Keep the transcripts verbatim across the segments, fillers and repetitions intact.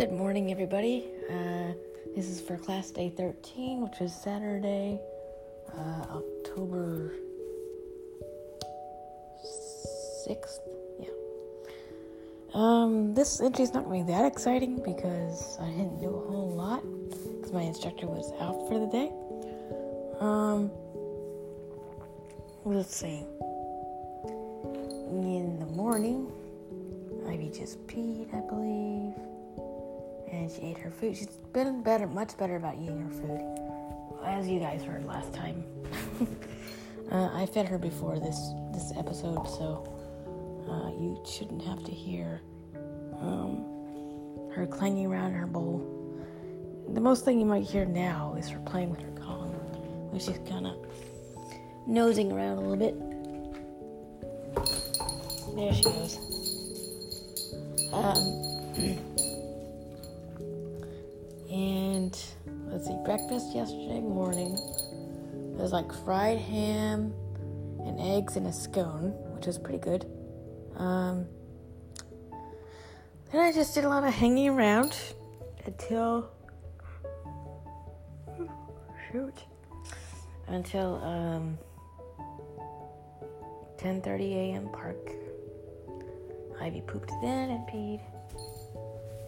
Good morning, everybody. Uh, this is for class day thirteen, which is Saturday, uh, October sixth. Yeah. Um, this entry's not going to be that exciting because I didn't do a whole lot because my instructor was out for the day. Um, let's see. In the morning, Ivy just peed, I believe. And she ate her food. She's been better, much better about eating her food, as you guys heard last time. uh, I fed her before this, this episode, so uh, you shouldn't have to hear um, her clanging around her bowl. The most thing you might hear now is her playing with her Kong, which is kind of nosing around a little bit. There she goes. Um... And let's see, breakfast yesterday morning, it was like fried ham and eggs and a scone, which was pretty good. Um, then I just did a lot of hanging around until, shoot, until um, ten thirty a.m. park. Ivy pooped then and peed.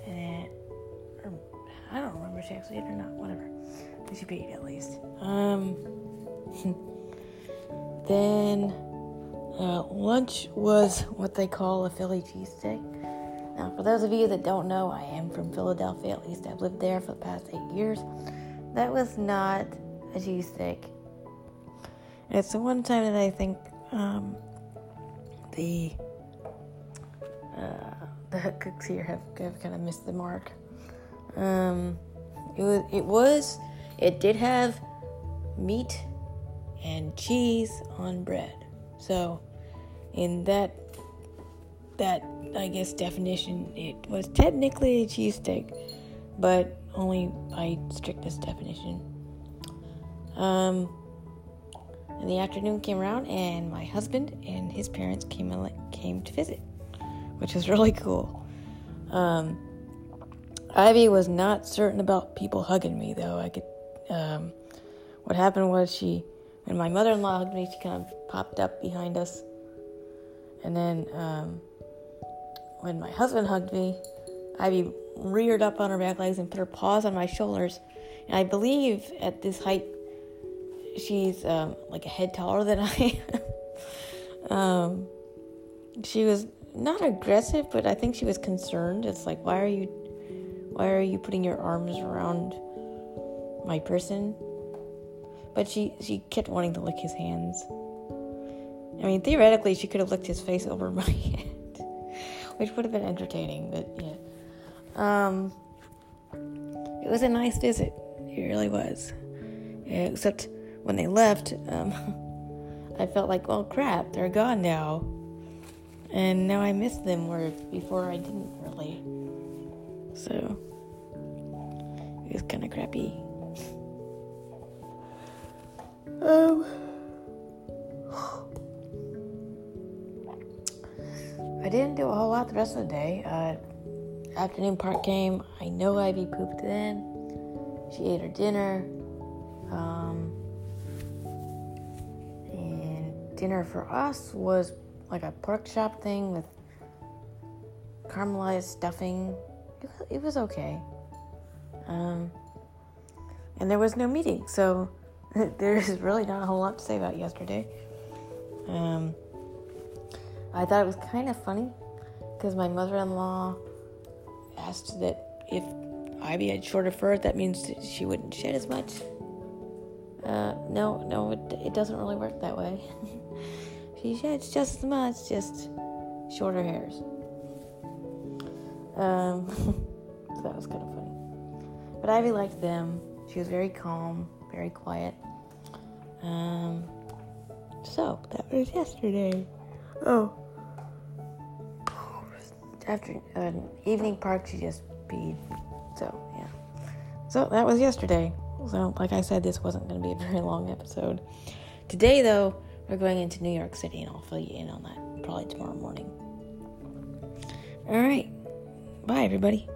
And or, I don't remember if she actually ate or not. Whatever. She peed at least. Um, then uh, lunch was what they call a Philly cheesesteak. Now, for those of you that don't know, I am from Philadelphia. At least I've lived there for the past eight years. That was not a cheesesteak. And it's the one time that I think um, the uh, the cooks here have, have kind of missed the mark. Um, it was, it was, it did have meat and cheese on bread. So, in that, that, I guess, definition, it was technically a cheesesteak, but only by strictest definition. Um, and the afternoon came around, and my husband and his parents came, came to visit, which was really cool. Um... Ivy was not certain about people hugging me, though. I could. Um, what happened was she, when my mother-in-law hugged me, she kind of popped up behind us, and then um, when my husband hugged me, Ivy reared up on her back legs and put her paws on my shoulders. And I believe at this height, she's um, like a head taller than I am. um, she was not aggressive, but I think she was concerned. It's like, why are you? Why are you putting your arms around my person? But she, she kept wanting to lick his hands. I mean, theoretically, she could have licked his face over my head, which would have been entertaining, but yeah. Um, it was a nice visit. It really was. Except when they left, um, I felt like, well, crap, they're gone now. And now I miss them, where before I didn't really. So, it was kind of crappy. Um, I didn't do a whole lot the rest of the day. Uh, afternoon park came. I know Ivy pooped then. She ate her dinner. Um, and dinner for us was like a pork chop thing with caramelized stuffing. It was okay. Um, and there was no meeting, so there is really not a whole lot to say about yesterday. Um, I thought it was kind of funny because my mother-in-law asked that if Ivy had shorter fur, that means that she wouldn't shed as much. Uh, no, no, it, it doesn't really work that way. She sheds just as much, just shorter hairs. Um, so that was kind of funny. But Ivy liked them. She was very calm, very quiet. Um, so that was yesterday. Oh, after an uh, evening park, she just peed. So yeah. So that was yesterday. So like I said, this wasn't going to be a very long episode. Today though, we're going into New York City, and I'll fill you in on that probably tomorrow morning. All right. Bye, everybody.